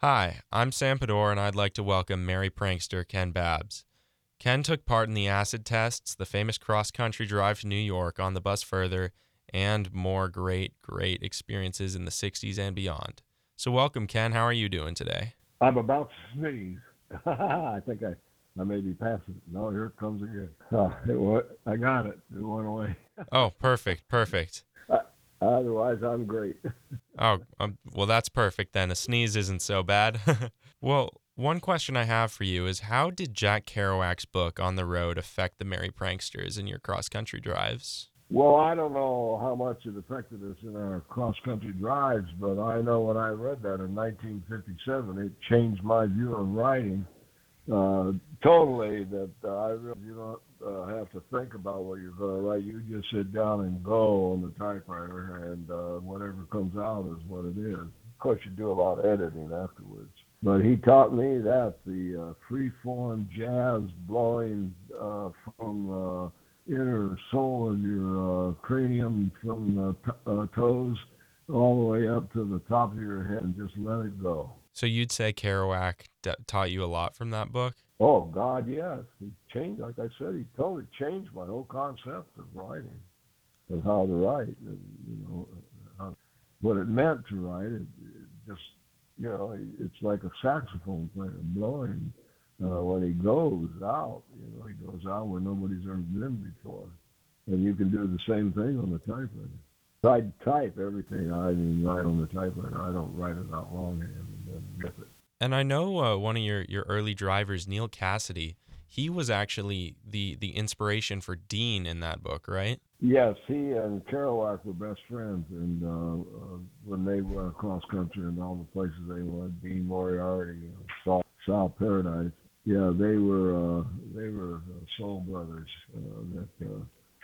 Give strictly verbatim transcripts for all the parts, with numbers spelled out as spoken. Hi, I'm Sam Paddor, and I'd like to welcome merry prankster Ken Babbs. Ken took part in the acid tests, the famous cross-country drive to New York, on the bus further, and more great, great experiences in the sixties and beyond. So welcome, Ken. How are you doing today? I'm about to sneeze. I think I, I may be passing it. No, here it comes again. Uh, it went, I got it. It went away. Oh, perfect, perfect. Uh, otherwise, I'm great. Oh, um, well, that's perfect then. A sneeze isn't so bad. Well, one question I have for you is, how did Jack Kerouac's book, On the Road, affect the merry pranksters in your cross-country drives? Well, I don't know how much it affected us in our cross-country drives, but I know when I read that in nineteen fifty-seven, it changed my view of writing uh, totally, that uh, I really, you don't uh, have to think about what you're going to write. You just sit down and go on the typewriter, and uh, whatever comes out is what it is. Of course, you do a lot of editing afterwards. But he taught me that, the uh, free-form jazz blowing uh, from... Uh, inner soul of your uh, cranium, from the t- uh, toes all the way up to the top of your head, and just let it go. So you'd say Kerouac d- taught you a lot from that book? Oh, God, yes. He changed, like I said, he totally changed my whole concept of writing and how to write, and, you know, how, what it meant to write. It, it just, you know, it's like a saxophone player blowing. Uh, when he goes out, you know, he goes out where nobody's ever been before. And you can do the same thing on the typewriter. I type everything I mean, write on the typewriter. I don't write it out longhand and then rip it. And I know uh, one of your, your early drivers, Neal Cassady, he was actually the, the inspiration for Dean in that book, right? Yes, he and Kerouac were best friends. And uh, uh, when they went across country and all the places they went, Dean Moriarty, you know, Sal Paradise. Yeah, they were uh, they were soul brothers uh, that uh,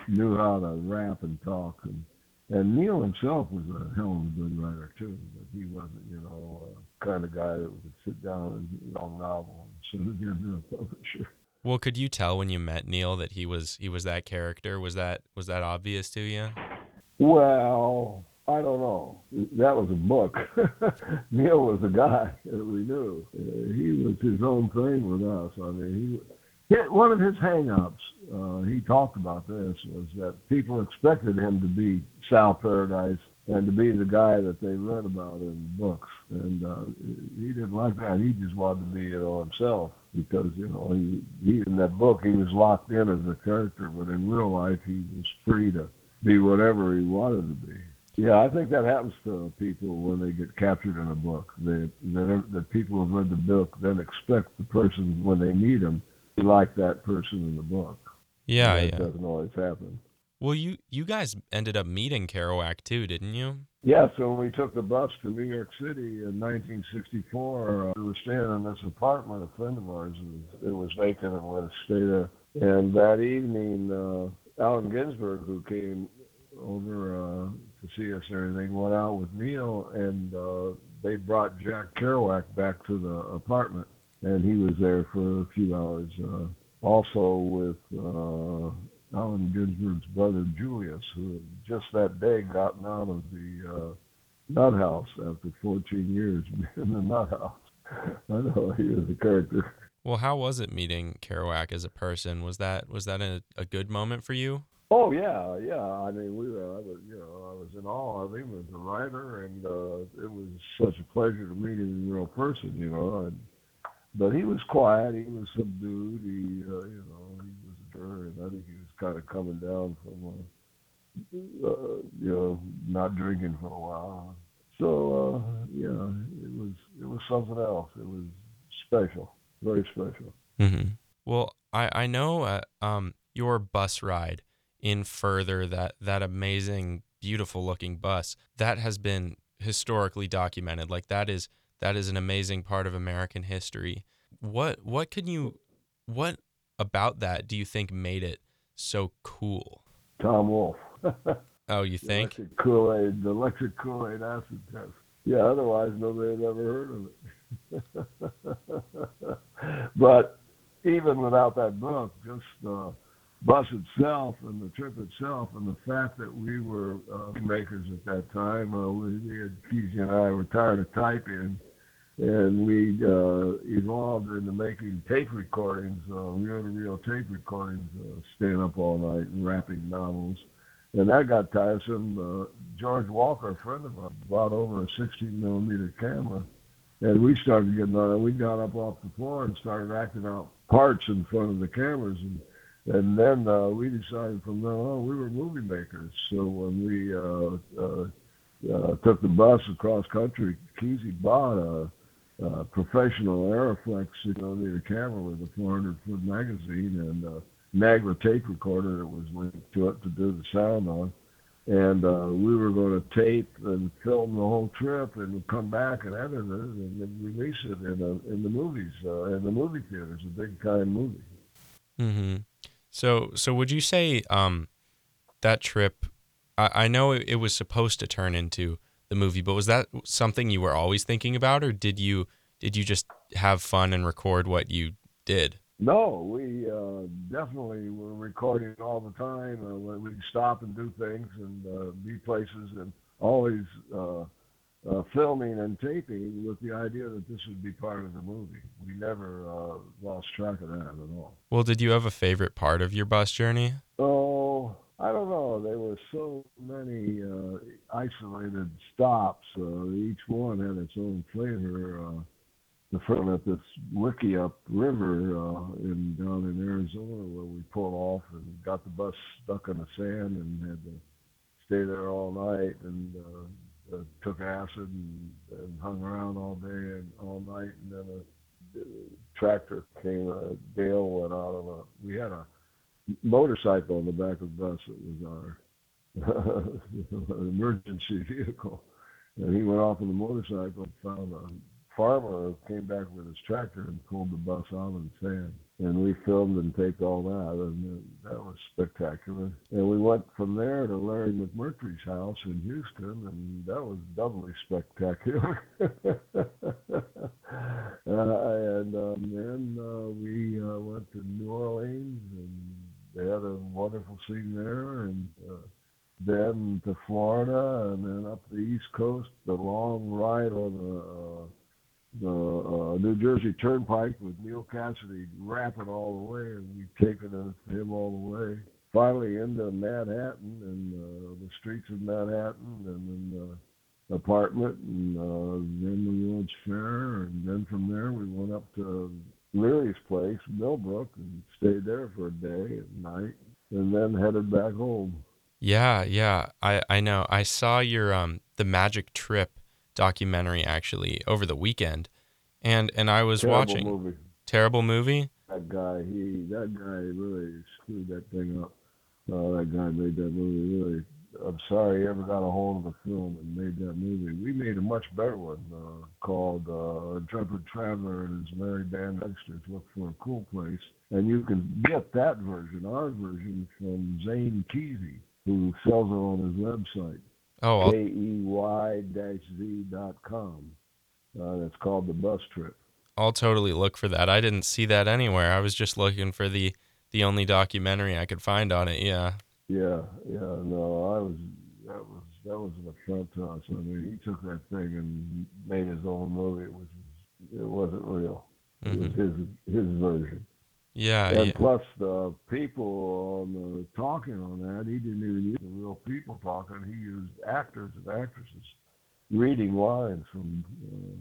knew how to rap and talk, and, and Neal himself was a hell of a good writer too. But he wasn't, you know, uh, kind of guy that would sit down and write a novel and send it into a publisher. Well, could you tell when you met Neal that he was he was that character? Was that was that obvious to you? Well, I don't know. That was a book. Neal was a guy that we knew. Uh, he was his own thing with us. I mean, he, one of his hang-ups, uh, he talked about this, was that people expected him to be Sal Paradise and to be the guy that they read about in books. And uh, he didn't like that. He just wanted to be, you know, himself, because, you know, he, he in that book, he was locked in as a character, but in real life, he was free to be whatever he wanted to be. Yeah, I think that happens to people when they get captured in a book. They, the people who have read the book then expect the person, when they meet them, to like that person in the book. Yeah, that yeah. That doesn't always happen. Well, you, you guys ended up meeting Kerouac, too, didn't you? Yeah, so we took the bus to New York City in nineteen sixty-four. Uh, we were staying in this apartment, a friend of ours, and it was vacant, and we stayed there. And that evening, uh, Allen Ginsberg, who came over... Uh, to see us and everything, went out with Neal, and uh, they brought Jack Kerouac back to the apartment, and he was there for a few hours. Uh, also with uh, Allen Ginsberg's brother, Julius, who just that day gotten out of the uh, nut house after fourteen years in the nut house. I know, he was a character. Well, how was it meeting Kerouac as a person? Was that, was that a, a good moment for you? Oh, yeah, yeah. I mean, we were, I was, you know, I was in awe of him as a writer, and uh, it was such a pleasure to meet him in real person, you know. And, but he was quiet, he was subdued, he, uh, you know, he was a jerk, and I think he was kind of coming down from, uh, uh, you know, not drinking for a while. So, uh, yeah, it was, it was something else. It was special, very special. Mm-hmm. Well, I, I know uh, um, your bus ride in Further, that that amazing, beautiful looking bus that has been historically documented, like that is that is an amazing part of American history. What what can you what about that do you think made it so cool? Tom Wolfe. Oh, you think? The Electric Kool-Aid, the Electric Kool-Aid Acid Test. Yeah, otherwise nobody had ever heard of it. But even without that book, just uh, bus itself and the trip itself and the fact that we were uh, makers at that time, uh, we, we had, Kesey and I were tired of typing, and we uh, evolved into making tape recordings, uh, reel-to-reel tape recordings, uh, staying up all night and rapping novels. And that got tiresome. Uh, George Walker, a friend of mine, brought over a sixteen millimeter camera, and we started getting on it. We got up off the floor and started acting out parts in front of the cameras. And and then uh, we decided from then on we were movie makers. So when we uh, uh, uh, took the bus across country, Kesey bought a, a professional Aeroflex sixteen millimeter camera with a four hundred foot magazine and a Nagra tape recorder that was linked to it to do the sound on. And uh, we were going to tape and film the whole trip and come back and edit it and then release it in, a, in the movies, uh, in the movie theaters, a big time movie. Mm-hmm. So, so would you say um, that trip, I, I know it, it was supposed to turn into the movie, but was that something you were always thinking about, or did you did you just have fun and record what you did? No, we uh, definitely were recording all the time. Uh, we'd stop and do things and uh, be places and always uh, uh, filming and taping with the idea that this would be part of the movie. We never uh, lost track of that at all. Well, did you have a favorite part of your bus journey? Oh, I don't know. There were so many uh, isolated stops. Uh, each one had its own flavor. Uh, The front at this wiki up river uh, in down in Arizona, where we pulled off and got the bus stuck in the sand and had to stay there all night and uh, uh, took acid and, and hung around all day and all night. And then a, a tractor came, a Dale went out of a. We had a motorcycle in the back of the bus that was our emergency vehicle, and he went off on the motorcycle and found a farmer came back with his tractor and pulled the bus out of the sand. And we filmed and taped all that, and that was spectacular. And we went from there to Larry McMurtry's house in Houston, and that was doubly spectacular. uh, and um, then uh, we uh, went to New Orleans, and they had a wonderful scene there, and uh, then to Florida, and then up the East Coast, the long ride on the... Uh, the uh, New Jersey Turnpike with Neal Cassady rapping all the way, and we've taken him all the way. Finally into Manhattan and uh, the streets of Manhattan and then the apartment and uh, then the World's Fair. And then from there we went up to Leary's place, Millbrook, and stayed there for a day and night and then headed back home. Yeah, yeah, I, I know. I saw your um the Magic Trip documentary actually over the weekend, and and I was terrible watching movie. terrible movie. That guy, he that guy really screwed that thing up. Uh, that guy made that movie really. I'm sorry he ever got a hold of the film and made that movie. We made a much better one uh, called uh, Intrepid Traveler and his Merry Band of Pranksters. Look for a Cool Place, and you can get that version, our version, from Zane Kesey, who sells it on his website. Oh, a e y dash z dot com. Uh, it's called The Bus Trip. I'll totally look for that. I didn't see that anywhere. I was just looking for the, the only documentary I could find on it. Yeah. Yeah, yeah. No, I was. That was that was an affront to us. I mean, he took that thing and made his own movie. It was it wasn't real. Mm-hmm. It was his his version. Yeah, and yeah. Plus the people on the talking on that, he didn't even use the real people talking. He used actors and actresses reading lines from uh,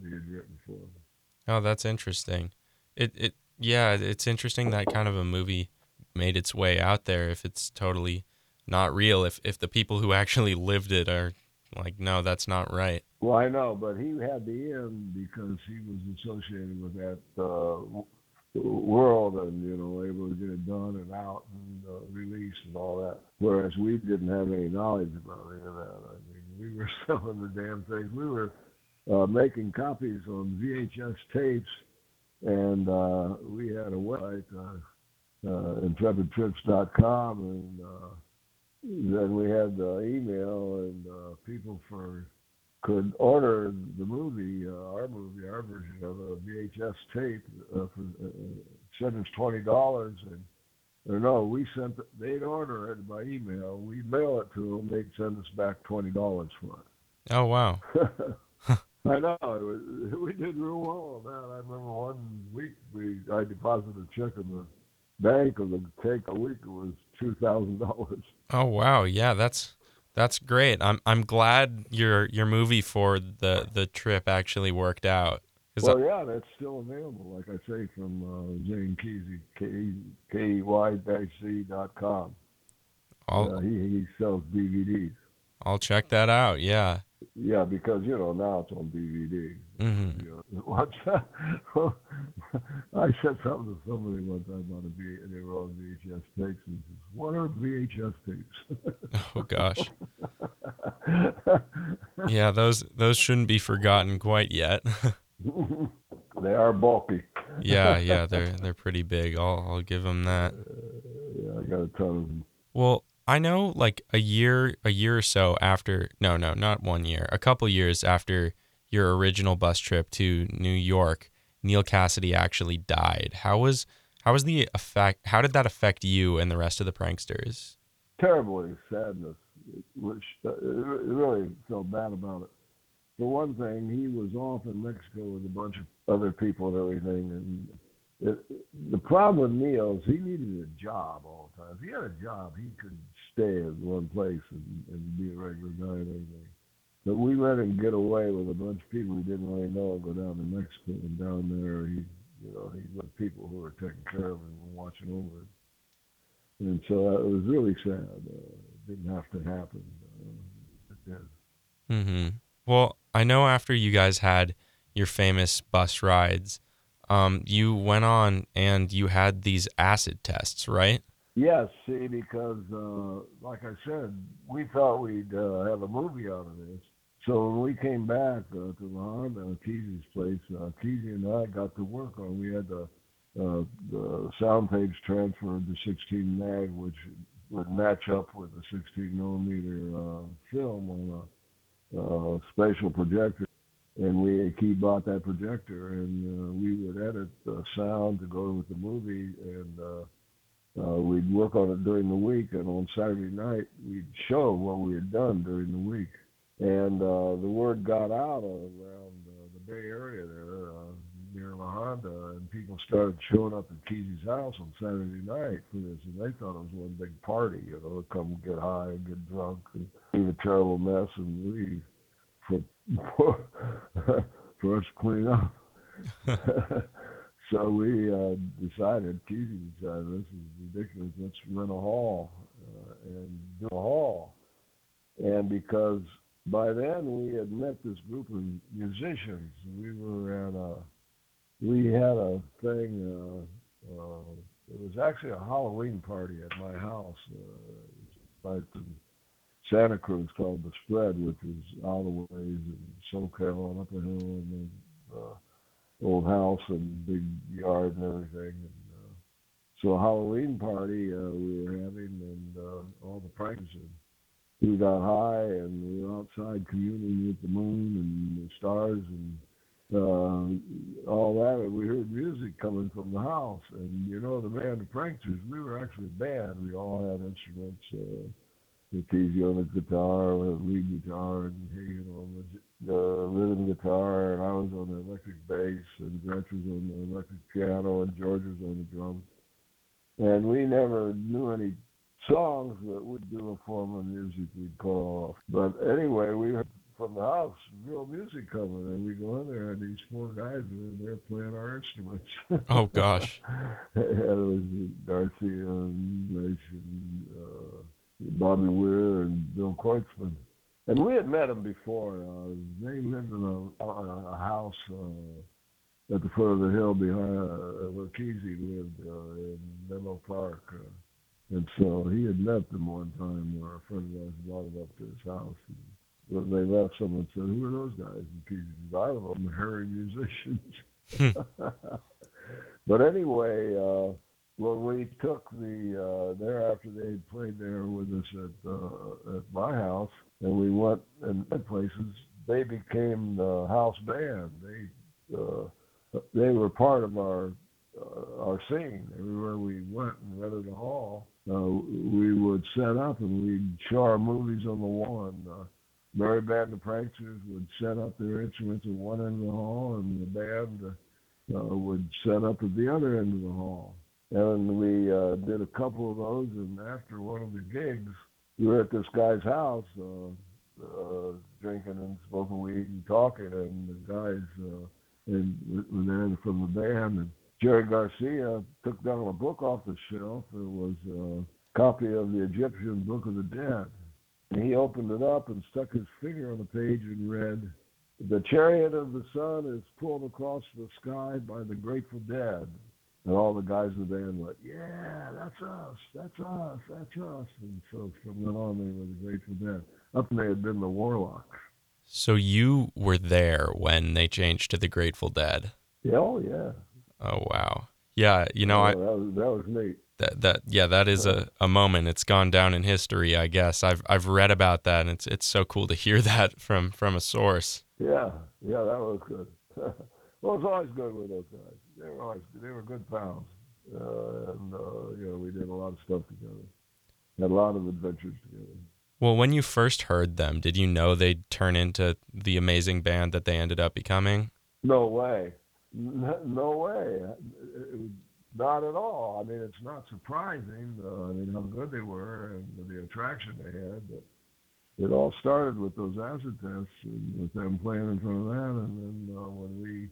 that he had written for them. Oh, that's interesting. It it yeah, it's interesting that kind of a movie made its way out there. If it's totally not real, if if the people who actually lived it are like, no, that's not right. Well, I know, but he had the end because he was associated with that. Uh, world and, you know, able to get it done and out and uh, released and all that. Whereas we didn't have any knowledge about any of that. I mean, we were selling the damn things. We were uh, making copies on V H S tapes, and uh, we had a website, uh, uh, Intrepid Trips dot com, and uh, then we had uh, email, and uh, people for could order the movie, uh, our movie, our version of a V H S tape, uh, for, uh, sent us twenty dollars, and or no, we sent, the, they'd order it by email, we mail it to them, they'd send us back twenty dollars for it. Oh, wow. I know. It was, we did real well on that. I remember one week we I deposited a check in the bank, and the take a week it was two thousand dollars. Oh wow! Yeah, that's that's great. I'm I'm glad your your movie for the the trip actually worked out. Well, that... yeah, that's still available, like I say, from uh, Zane Kesey, K E Y C dot com. Uh, he, he sells D V Ds. I'll check that out. Yeah. Yeah, because you know now it's on D V D. Mm-hmm. You know, once, I said something to somebody one time on a v, they were on V H S tapes, and says, "What are V H S tapes?" Oh gosh. Yeah, those those shouldn't be forgotten quite yet. They are bulky. yeah, yeah, they're they're pretty big. I'll I'll give them that. Uh, yeah, I got a ton of them. Well, I know like a year, a year or so after, no, no, not one year, a couple years after your original bus trip to New York, Neal Cassady actually died. How was, how was the effect, how did that affect you and the rest of the pranksters? Terribly sadness, which uh, really felt bad about it. For one thing, he was off in Mexico with a bunch of other people and everything, and It, the problem with Neal is he needed a job all the time. If he had a job, he could stay in one place and, and be a regular guy and everything. But we let him get away with a bunch of people he didn't really know and go down to Mexico, and down there he, you know, he with people who were taking care of him and watching over him. And so uh, it was really sad. Uh, it didn't have to happen. Uh, it did. Mm-hmm. Well, I know after you guys had your famous bus rides, Um, you went on and you had these acid tests, right? Yes, see, because uh, like I said, we thought we'd uh, have a movie out of this. So when we came back uh, to the Honda, Kesey's place, uh, Kesey and I got to work on. We had the, uh, the sound tapes transferred to sixteen mag, which would match up with the sixteen millimeter uh, film on a uh, spatial projector. And we, he bought that projector, and uh, we would edit the sound to go with the movie, and uh, uh, we'd work on it during the week, and on Saturday night, we'd show what we had done during the week. And uh, the word got out around uh, the Bay Area there, uh, near La Honda, and people started showing up at Kesey's house on Saturday night for this, and they thought it was one big party, you know, come get high, get drunk, and leave a terrible mess, and leave. For, for, for us to clean up. So we uh, decided, Kesey decided, this is ridiculous, let's rent a hall uh, and do a hall. And because by then we had met this group of musicians. We were at a, we had a thing, uh, uh, it was actually a Halloween party at my house. Uh, by the, Santa Cruz called The Spread, which is all the ways and SoCal and up the hill and the uh, old house and big yard and everything. And, uh, so a Halloween party uh, we were having, and uh, all the pranksters. We got high and we were outside communing with the moon and the stars and uh, all that. And we heard music coming from the house. And, you know, the band of pranksters, we were actually a band. We all had instruments. Uh, Kesey on the guitar, with a lead guitar, and Hagan on the uh, rhythm guitar, and I was on the electric bass, and Gretch was on the electric piano, and George was on the drums. And we never knew any songs, but we'd do a form of music we'd call off. But anyway, we heard from the house real music coming, and we go in there, and these four guys were in there playing our instruments. Oh, gosh. And it was Darcy and Mace and... Uh, Bobby Weir and Bill Kreutzmann. And we had met them before. Uh, they lived in a, a house uh, at the foot of the hill behind uh, where Kesey lived uh, in Menlo Park. Uh, and so he had met them one time where a friend of ours brought him up to his house. And they left, someone said, "Who are those guys?" And Kesey said, "I don't know, they're hairy musicians." But anyway... Uh, Well, we took the, uh, thereafter they had played there with us at uh, at my house, and we went and went places. They became the house band. They uh, they were part of our uh, our scene. Everywhere we went and rented a hall, uh, we would set up and we'd show our movies on the wall. And, uh, Merry Band of Pranksters would set up their instruments at one end of the hall, and the band uh, would set up at the other end of the hall. And we uh, did a couple of those, and after one of the gigs, we were at this guy's house, uh, uh, drinking and smoking weed and talking, and the guys uh, and were there from the band. And Jerry Garcia took down a book off the shelf. It was a copy of the Egyptian Book of the Dead. And he opened it up and stuck his finger on the page and read, "The chariot of the sun is pulled across the sky by the Grateful Dead." And all the guys in the band went, "Yeah, that's us, that's us, that's us." And so from then on, they were the Grateful Dead. Up they had been the Warlocks. So you were there when they changed to the Grateful Dead? Yeah, oh, yeah. Oh, wow. Yeah, you know, oh, I... That was, that was neat. That, that, yeah, that is a, a moment. It's gone down in history, I guess. I've I've read about that, and it's it's so cool to hear that from, from a source. Yeah, yeah, that was good. Well, it was always good with those guys. They were always, they were good pals, uh, and uh, you know, we did a lot of stuff together, had a lot of adventures together. Well, when you first heard them, did you know they'd turn into the amazing band that they ended up becoming? No way, no, no way, not at all. I mean, it's not surprising. Uh, I mean, how good they were and the attraction they had, but it all started with those acid tests and with them playing in front of that, and then uh, when we.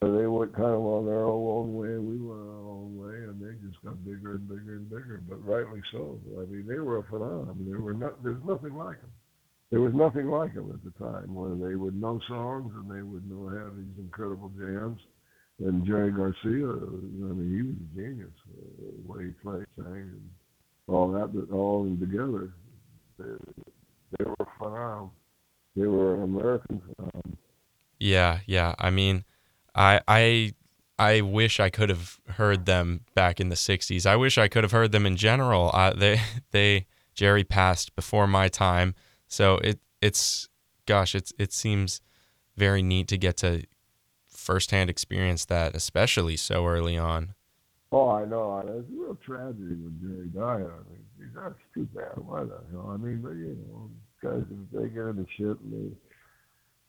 They went kind of on their own way, we went our own way, and they just got bigger and bigger and bigger, but rightly so. I mean, they were a phenomenon. There were no, there's nothing like them. There was nothing like them at the time, where they would know songs, and they would know have these incredible jams. And Jerry Garcia, I mean, he was a genius, uh, what he played, sang, and all that, but all together, they, they were phenomenal. They were an American phenomenon. Yeah, yeah, I mean... I, I I wish I could have heard them back in the sixties. I wish I could have heard them in general. Uh, they they Jerry passed before my time, so it it's gosh, it's it seems very neat to get to firsthand experience that, especially so early on. Oh, I know. It's a real tragedy when Jerry died. I mean, geez, that's too bad. Why the hell? I mean, but, you know, guys, they get into shit and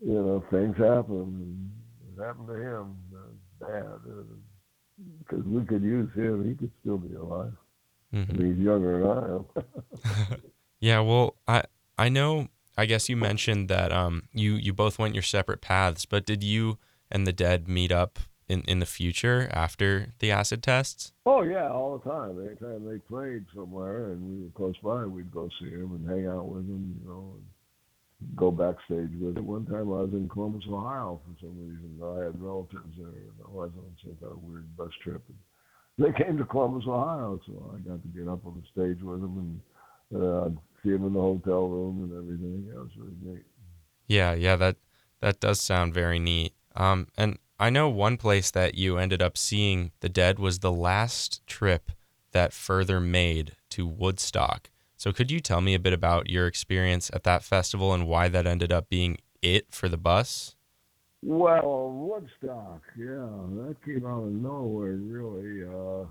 they, you know, things happen. And, happened to him, uh, bad, because uh, we could use him. He could still be alive. Mm-hmm. I mean, he's younger than I am. Yeah, well, I I know. I guess you mentioned that um you you both went your separate paths, but did you and the Dead meet up in, in the future after the acid tests? Oh yeah, all the time. Anytime they played somewhere and we were close by, we'd go see him and hang out with him, you know. And go backstage with it. One time I was in Columbus, Ohio for some reason. I had relatives there. I was on some kind of weird bus trip. And they came to Columbus, Ohio, so I got to get up on the stage with them and uh, see them in the hotel room and everything. Yeah, it was really neat. Yeah, yeah, that, that does sound very neat. Um, and I know one place that you ended up seeing the Dead was the last trip that Further made to Woodstock. So could you tell me a bit about your experience at that festival and why that ended up being it for the bus? Well, Woodstock, yeah, that came out of nowhere, really. Uh,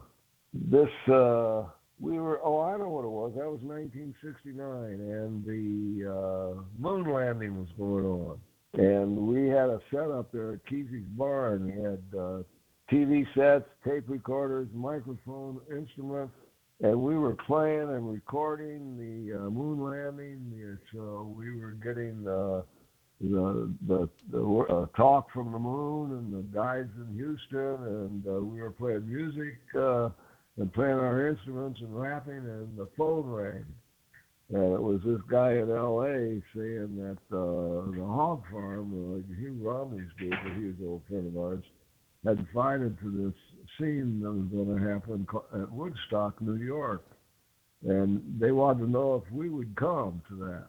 this, uh, we were, oh, I know what it was. That was nineteen sixty-nine, and the uh, moon landing was going on. And we had a setup there at Kesey's Barn. We had uh, T V sets, tape recorders, microphone, instruments. And we were playing and recording the uh, moon landing. So we were getting uh, the the, the uh, talk from the moon and the guys in Houston, and uh, we were playing music uh, and playing our instruments and rapping. And the phone rang, and it was this guy in L A saying that uh, the Hog Farm, uh, Hugh Romney's group, he was an old friend of ours, had invited to this scene that was going to happen at Woodstock, New York. And they wanted to know if we would come to that.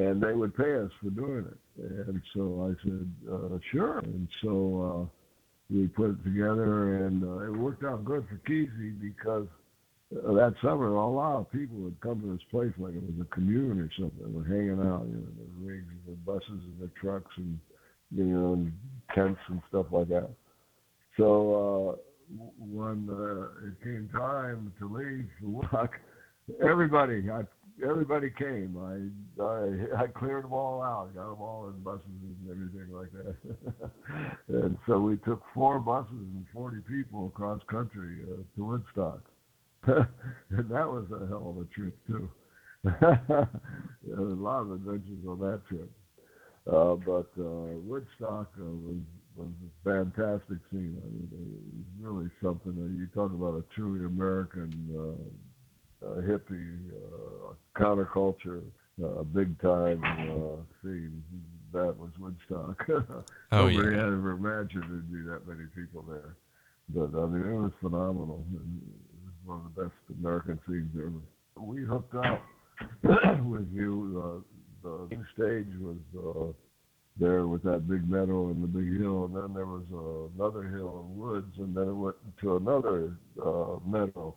And they would pay us for doing it. And so I said, uh, sure. And so uh, we put it together, and uh, it worked out good for Kesey because uh, that summer a lot of people would come to this place like it was a commune or something. They were hanging out, you know, in the rigs and the buses and the trucks and, you know, and tents and stuff like that. So uh, when uh, it came time to leave for work, everybody, I, everybody came. I, I I cleared them all out, got them all in buses and everything like that. And so we took four buses and forty people across country uh, to Woodstock. And that was a hell of a trip, too. There were a lot of adventures on that trip. Uh, but uh, Woodstock uh, was, was a fantastic scene. I mean, it was really something. That you talk about a truly American uh Uh, hippie, uh, counterculture, uh, big time uh, scene. That was Woodstock. Oh, nobody yeah. had ever imagined there'd be that many people there. But I mean, it was phenomenal. It was one of the best American scenes ever. We hooked up with you. Uh, the new stage was uh, there with that big meadow and the big hill, and then there was uh, another hill and woods, and then it went to another uh, meadow.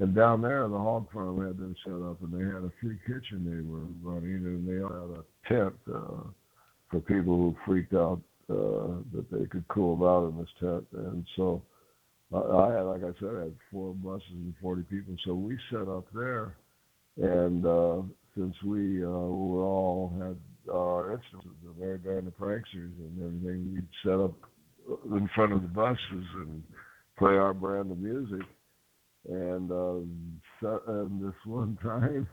And down there, the Hog Farm had them set up, and they had a free kitchen they were running, and they had a tent uh, for people who freaked out uh, that they could cool out in this tent. And so I, I had, like I said, I had four buses and forty people. So we set up there, and uh, since we uh, were all had our instruments, the Merry Band of Pranksters and everything, we'd set up in front of the buses and play our brand of music. And, uh, and this one time,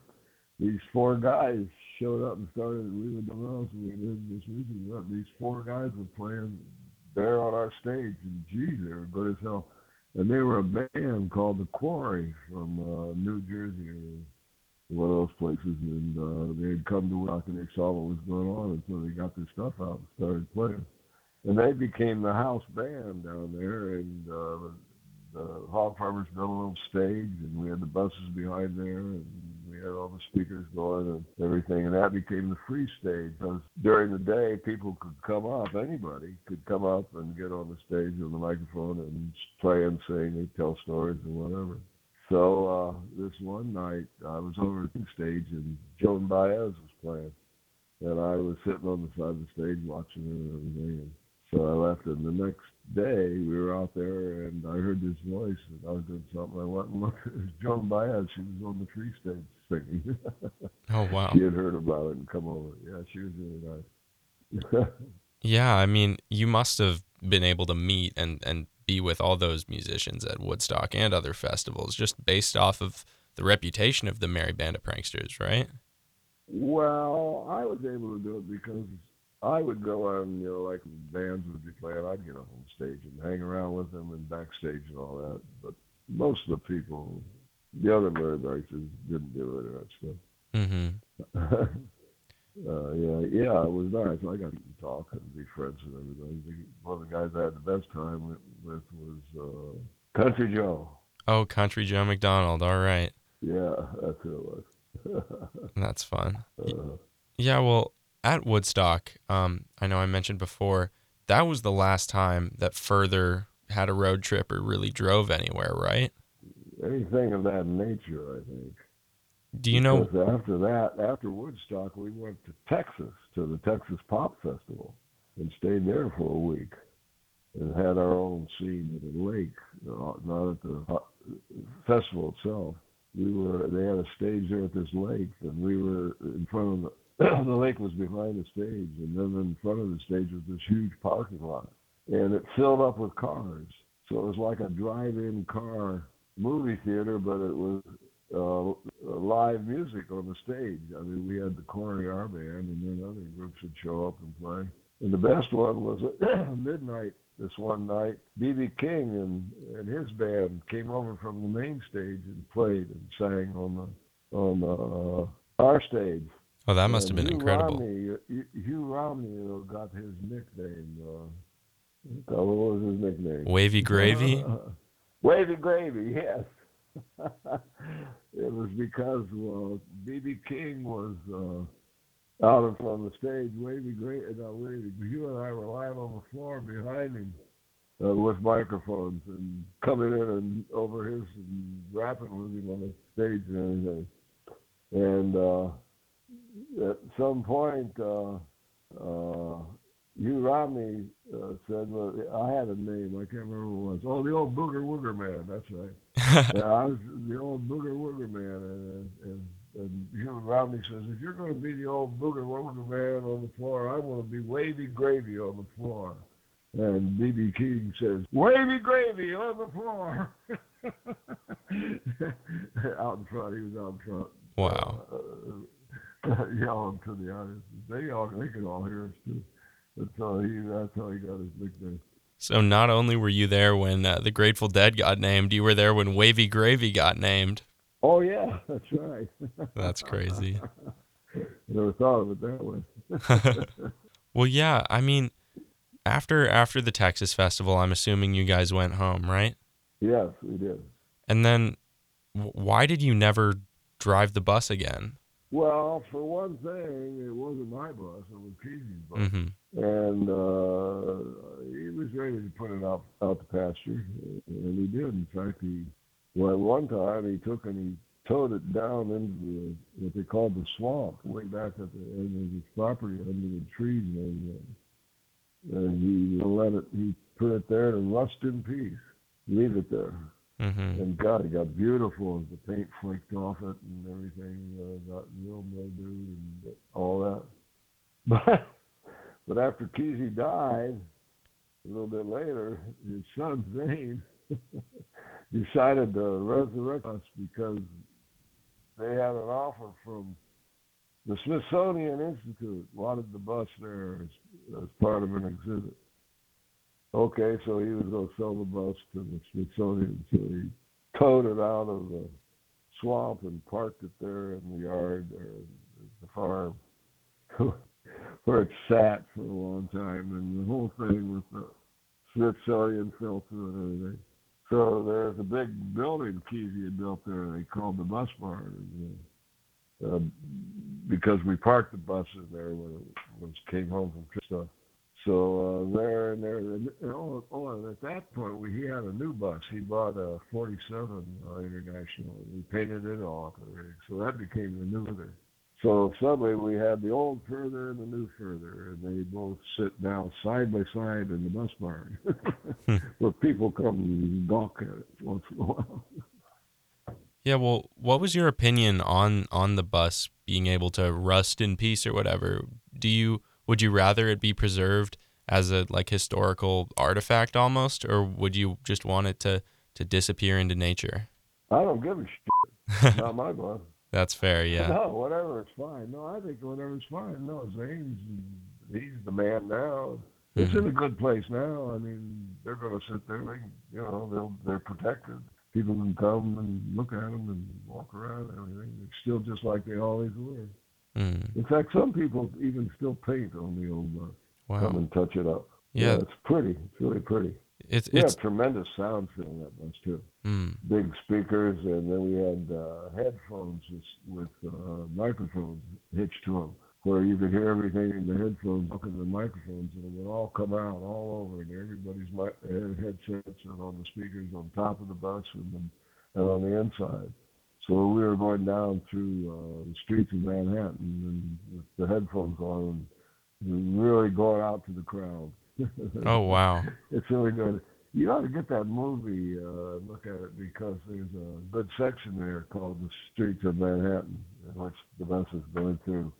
these four guys showed up and started. We were the ones we did this music. These four guys were playing there on our stage, and geez, they were good as hell. And they were a band called The Quarry from uh, New Jersey, or one of those places. And uh, they had come to Rock, and they saw what was going on, and so they got their stuff out and started playing. And they became the house band down there, and. Uh, The Hog Farmers built a little stage, and we had the buses behind there, and we had all the speakers going and everything, and that became the free stage. Because during the day, people could come up, anybody could come up and get on the stage with the microphone and play and sing and tell stories and whatever. So uh, this one night, I was over at the stage, and Joan Baez was playing, and I was sitting on the side of the stage watching her and everything, and so I left, and the next day we were out there, and I heard this voice, and I was doing something. I went and looked. It was Joan Baez. She was on the free stage singing. Oh, wow. She had heard about it and come over. Yeah, she was really nice. Yeah, I mean, you must have been able to meet and, and be with all those musicians at Woodstock and other festivals, just based off of the reputation of the Merry Band of Pranksters, right? Well, I was able to do it because I would go on, you know, like bands would be playing, I'd get up on stage and hang around with them and backstage and all that. But most of the people, the other Merry Pranksters, didn't do any of that stuff. Mm-hmm. uh, yeah, yeah, it was nice. I got to talk and be friends and everything. One of the guys I had the best time with, with was uh, Country Joe. Oh, Country Joe McDonald. All right. Yeah, that's who it was. That's fun. Uh, yeah, well, at Woodstock, um, I know I mentioned before, that was the last time that Further had a road trip or really drove anywhere, right? Anything of that nature, I think. Do you know? Because after that, after Woodstock, we went to Texas, to the Texas Pop Festival, and stayed there for a week, and had our own scene at a lake, not at the festival itself. We were they had a stage there at this lake, and we were in front of the. The lake was behind the stage, and then in front of the stage was this huge parking lot, and it filled up with cars. So it was like a drive-in car movie theater, but it was uh, live music on the stage. I mean, we had the Quarry, our band, and then other groups would show up and play. And the best one was at midnight this one night. B B. King and, and his band came over from the main stage and played and sang on the on uh, our stage. Oh, that must and have been Hugh incredible. Romney, Hugh Romney, you know, got his nickname. Uh, what was his nickname? Wavy Gravy? Uh, Wavy Gravy, yes. It was because B B. Uh, King was uh, out in front of the stage. Wavy Gravy, no, Wavy, Hugh and I were lying on the floor behind him uh, with microphones and coming in and over his and rapping with him on the stage and everything. And, uh, At some point, uh, uh, Hugh Romney uh, said, well, I had a name, I can't remember what it was. Oh, the old Booger Wooger Man, that's right. Yeah, I was the old Booger Wooger Man. And, and, And Hugh Romney says, if you're going to be the old booger wonder man on the floor, I want to be Wavy Gravy on the floor. And B B. King says, Wavy Gravy on the floor. Out in front, he was out in front. Wow. Uh, uh, yelling to the audience. They all, they could all hear us too. That's how he, that's how he got his nickname. So not only were you there when uh, the Grateful Dead got named, you were there when Wavy Gravy got named. Oh, yeah, that's right. That's crazy. Never thought of it that way. Well, yeah, I mean, after after the Texas Festival, I'm assuming you guys went home, right? Yes, we did. And then w- why did you never drive the bus again? Well, for one thing, it wasn't my bus. It was Keezy's bus. Mm-hmm. And uh, he was ready to put it out, out the pasture, and he did. In fact, he... Well, at one time, he took and he towed it down into the, what they called the swamp, way back at the end of his property under the trees and everything. And he let it, he put it there to rust in peace, leave it there. Mm-hmm. And God, it got beautiful as the paint flaked off it and everything, uh, got real mildew and all that. But, but after Kesey died, a little bit later, his son, Zane, decided to resurrect us because they had an offer from the Smithsonian Institute, wanted the bus there as, as part of an exhibit. Okay, so he was going to sell the bus to the Smithsonian, so he towed it out of the swamp and parked it there in the yard or the farm where it sat for a long time, and the whole thing with the Smithsonian fell through and everything. So there's a big building Kesey had built there. They called the bus barn, uh, because we parked the buses there when it, when it came home from Christmas. So uh, there and there, and, and oh, oh, and at that point we, he had a new bus. He bought a forty-seven uh, International. We painted it all up and everything. So that became the new one. So suddenly we had the old further and the new further, and they both sit now side by side in the bus barn, where people come and gawk at it once in a while. Yeah, well, what was your opinion on, on the bus being able to rust in peace or whatever? Do you would you rather it be preserved as a like historical artifact almost, or would you just want it to, to disappear into nature? I don't give a shit. Not my bus. That's fair, yeah. No, whatever, it's fine. No, I think whatever's fine. No, Zane's, he's the man now. It's mm-hmm. in a good place now. I mean, they're going to sit there, like, you know, they'll, they're protected. People can come and look at them and walk around and everything. They're still just like they always were. Mm. In fact, some people even still paint on the old bus. Wow. Come and touch it up. Yeah. Yeah, it's pretty. It's really pretty. It's, yeah, it's tremendous sound filling that bus too. Mm. Big speakers, and then we had uh, headphones with, with uh, microphones hitched to them, where you could hear everything in the headphones, up in the microphones, and it would all come out all over, and everybody's mi- headsets and on the speakers on top of the bus and, the, and on the inside. So we were going down through uh, the streets of Manhattan and with the headphones on, and really going out to the crowd. Oh, wow. It's really good. You ought to get that movie, uh, look at it, because there's a good section there called The Streets of Manhattan, in which the bus is going through.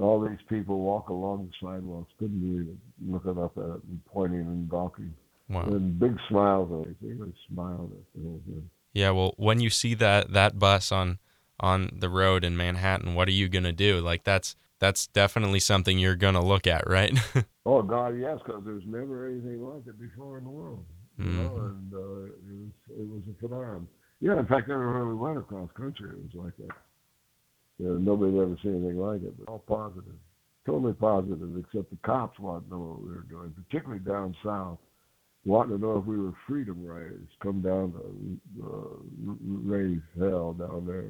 All these people walk along the sidewalks, couldn't believe it, looking up at it and pointing and gawking. Wow. And big smiles on it. They really smiled at the whole thing. Yeah, well, when you see that, that bus on on the road in Manhattan, what are you going to do? Like, that's... That's definitely something you're going to look at, right? Oh, God, yes, because there's never anything like it before in the world. You mm-hmm. know, and uh, it, was, it was a phenomenon. Yeah, in fact, everywhere we went across country, it was like that. You know, nobody's ever seen anything like it, but all positive. Totally positive, except the cops wanted to know what we were doing, particularly down south, wanting to know if we were freedom riders, come down to uh, raise hell down there.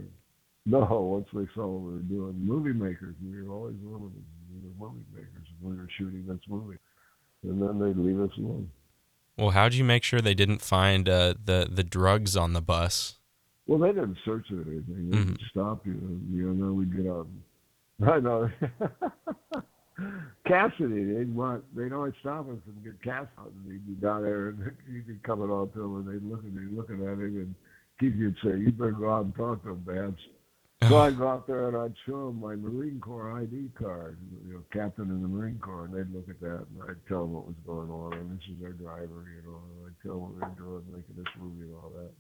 No, once they saw what we were doing, movie makers, we were always limited. We were movie makers, we were shooting this movie. And then they'd leave us alone. Well, how'd you make sure they didn't find uh, the, the drugs on the bus? Well, they didn't search it or anything. They mm-hmm. didn't stop you. You know, we'd get out. I know. Cassidy, they'd want, they'd always stop us and get Cassidy. He'd be down there and he'd be coming on to him and they'd look at him, looking at him, and he'd say, you better go out and talk to him, Babs. So I'd go out there and I'd show them my Marine Corps I D card, you know, captain in the Marine Corps, and they'd look at that and I'd tell them what was going on, and this is their driver, you know, and I'd tell them what they're doing, making this movie and all that.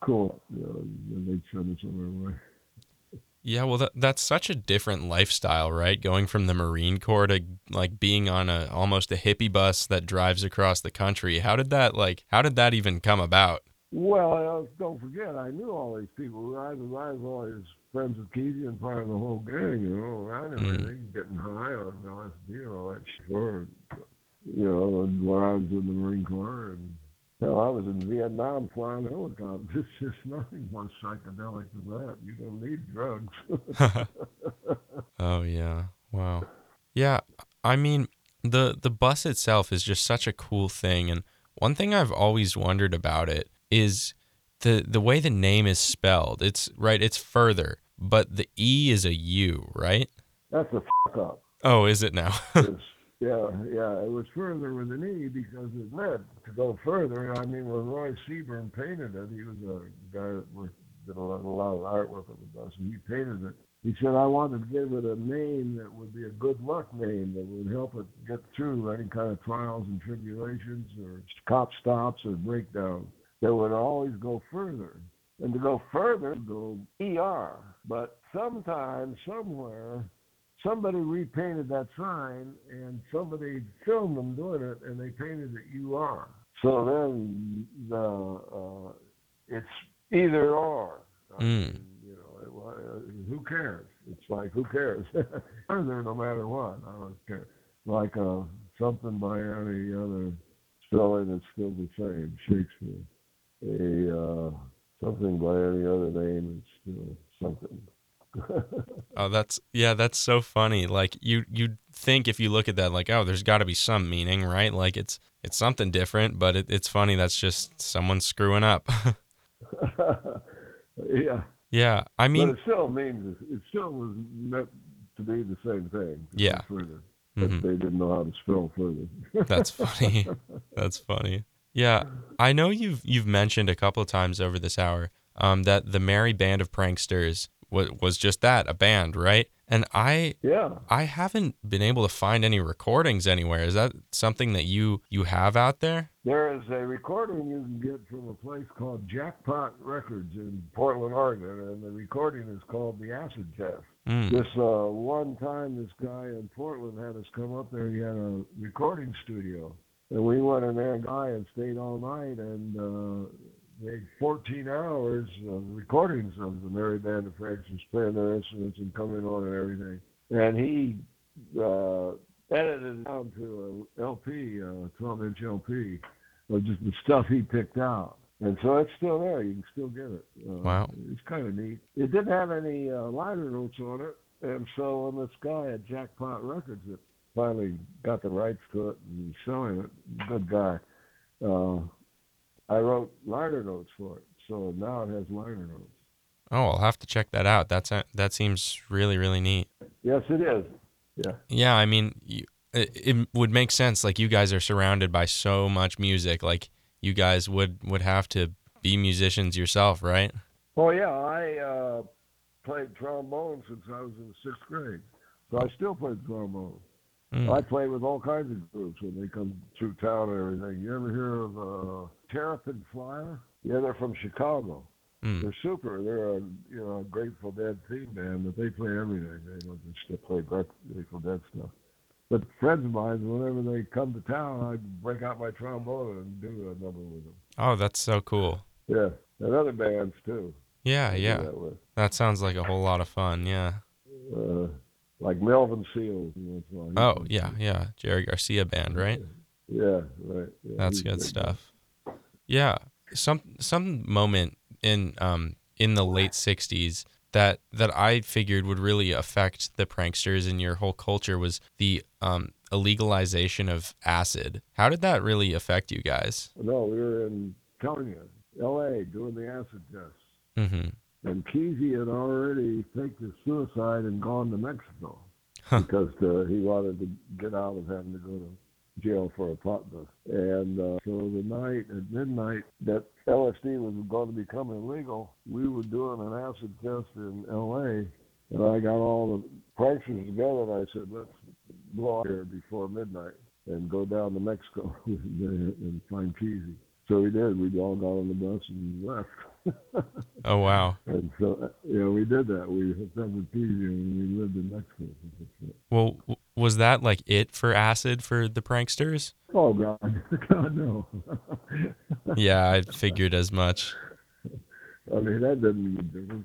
Cool. You know, and they'd send us on our way. Yeah, well, that, that's such a different lifestyle, right? Going from the Marine Corps to like being on a almost a hippie bus that drives across the country. How did that like? How did that even come about? Well, uh, don't forget, I knew all these people. I was, I was always friends with Kesey and part of the whole gang, you know, around everything, mm. getting high on L S D and all that shit. Or, you know, and when I was in the Marine Corps, and hell, I was in Vietnam flying helicopters. There's just nothing more psychedelic than that. You don't need drugs. Oh, yeah. Wow. Yeah, I mean, the, the bus itself is just such a cool thing. And one thing I've always wondered about it is the the way the name is spelled. It's right, it's further, but the E is a U, right? That's a fuck up. Oh, is it now? It's, yeah, yeah. It was further with an E because it meant to go further. I mean, when Roy Seaburn painted it, he was a guy that worked, did a lot, a lot of artwork on the bus, and he painted it. He said, I wanted to give it a name that would be a good luck name that would help it get through any kind of trials and tribulations or cop stops or breakdowns. That would always go further. And to go further, go E R. But sometime, somewhere, somebody repainted that sign, and somebody filmed them doing it, and they painted it U R. So then the, uh, it's either or. Mm. I mean, you know, it, who cares? It's like, who cares? Further, no matter what. I don't care. Like uh, something by any other spelling that's still the same, Shakespeare. A uh, something by any other name is still something. Oh, that's yeah, that's so funny. Like you, you'd think if you look at that, like, oh, there's got to be some meaning, right? Like it's it's something different, but it, it's funny. That's just someone screwing up. Yeah. Yeah, I mean, but it still means it still was meant to be the same thing. Yeah. Further, mm-hmm. They didn't know how to spell further. That's funny. That's funny. Yeah, I know you've you've mentioned a couple of times over this hour um, that the Merry Band of Pranksters was was just that, a band, right? And I yeah. I haven't been able to find any recordings anywhere. Is that something that you, you have out there? There is a recording you can get from a place called Jackpot Records in Portland, Oregon, and the recording is called The Acid Test. Mm. This uh, one time, this guy in Portland had us come up there. He had a recording studio. And we went in there and I and stayed all night, and uh, made fourteen hours of recordings of the Merry Band of Pranksters playing their instruments and coming on and everything. And he uh, edited it down to an L P, a twelve-inch L P, of just the stuff he picked out. And so it's still there. You can still get it. Uh, wow. It's kind of neat. It didn't have any uh, liner notes on it, and so when this guy at Jackpot Records that finally got the rights to it and selling it. Good guy. Uh, I wrote liner notes for it, so now it has liner notes. Oh, I'll have to check that out. That's a, that seems really, really neat. Yes, it is. Yeah. Yeah, I mean, you, it, it would make sense. Like, you guys are surrounded by so much music. Like, you guys would, would have to be musicians yourself, right? Oh, yeah. I uh, played trombone since I was in sixth grade, so I still play trombone. Mm. I play with all kinds of groups when they come through town and everything. You ever hear of uh, Terrapin Flyer? Yeah, they're from Chicago. Mm. They're super. They're a you know a Grateful Dead theme band, but they play everything. They don't just play Grateful Dead stuff. But friends of mine, whenever they come to town, I break out my trombone and do a number with them. Oh, that's so cool. Yeah, and other bands too. Yeah, yeah. That, that sounds like a whole lot of fun. Yeah. Uh, Like Melvin Seals. You know, oh, yeah, yeah. Jerry Garcia band, right? Yeah, right. Yeah, that's good stuff. Yeah. Some some moment in um in the late sixties that, that I figured would really affect the pranksters and your whole culture was the um illegalization of acid. How did that really affect you guys? No, we were in California, L A, doing the acid tests. Mm-hmm. And Kesey had already faked his suicide and gone to Mexico, huh. because uh, he wanted to get out of having to go to jail for apotnus. And uh, so the night at midnight that L S D was going to become illegal, we were doing an acid test in L A, and I got all the pranksters together, and I said, let's blow out here before midnight and go down to Mexico and find Kesey. So we did. We all got on the bus and left. Oh, wow. And so, yeah, we did that. We hooked up with Kesey and we lived in Mexico. Well, was that like it for acid for the pranksters? Oh, God. God, no. Yeah, I figured as much. I mean, that doesn't make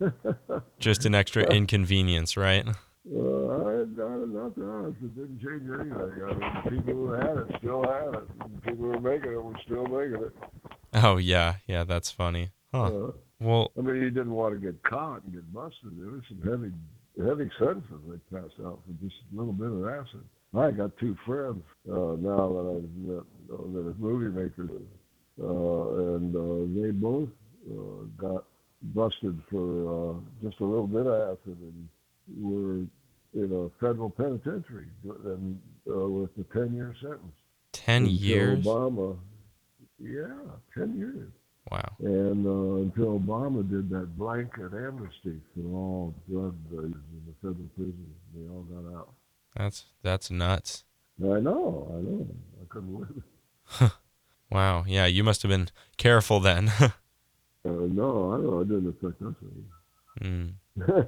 a difference. Just an extra inconvenience, right? Uh, not to us. It didn't change anything. I mean, the people who had it still had it. The people who were making it were still making it. Oh, yeah. Yeah, that's funny. Huh. Uh, well, I mean, you didn't want to get caught and get busted. There was some heavy heavy sentences they passed out for just a little bit of acid. I got two friends uh, now that I've met uh, that are movie makers, uh, and uh, they both uh, got busted for uh, just a little bit of acid and were in a federal penitentiary and uh, with a ten-year sentence. Ten until years? Obama, yeah, ten years. Wow. And uh, until Obama did that blanket amnesty for all drug dealers in the federal prison, they all got out. That's that's nuts. I know, I know. I couldn't live it. Wow. Yeah, you must have been careful then. uh, no, I know. It didn't affect us anymore. Mm.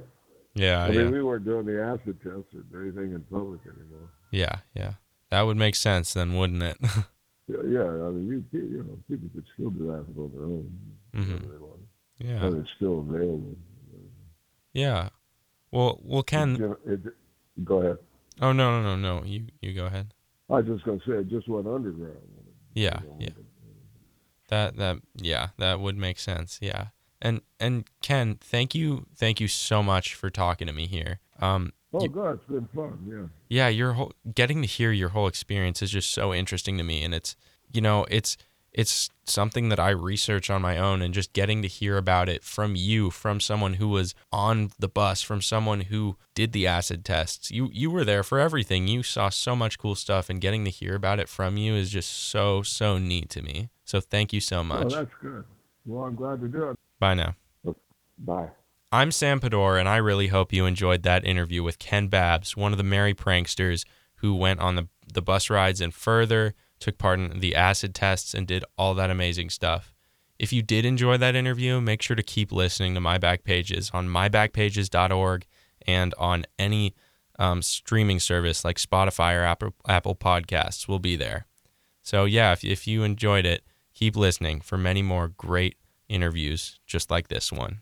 Yeah, I mean, yeah. We weren't doing the acid tests or anything in public anymore. Yeah, yeah. That would make sense then, wouldn't it? yeah, yeah, I mean, you, you know, people could still do acid on their own. Mm-hmm. They wanted. Yeah. And it's still available. Yeah. Well, well, Ken... It, it, it, go ahead. Oh, no, no, no, no. You, you go ahead. I was just going to say, it just went underground. Yeah, you know, yeah. That, that, yeah, that would make sense, yeah. And and Ken, thank you, thank you so much for talking to me here. Um, oh you, God, it's been fun, yeah. Yeah, your whole getting to hear your whole experience is just so interesting to me, and it's you know it's it's something that I research on my own, and just getting to hear about it from you, from someone who was on the bus, from someone who did the acid tests. You you were there for everything. You saw so much cool stuff, and getting to hear about it from you is just so so neat to me. So thank you so much. Oh, that's good. Well, I'm glad to do it. Bye now. Bye. I'm Sam Paddor, and I really hope you enjoyed that interview with Ken Babbs, one of the merry pranksters who went on the, the bus rides and further, took part in the acid tests, and did all that amazing stuff. If you did enjoy that interview, make sure to keep listening to My Back Pages on my back pages dot org and on any um, streaming service like Spotify or Apple, Apple Podcasts. We'll be there. So yeah, if, if you enjoyed it, keep listening for many more great interviews just like this one.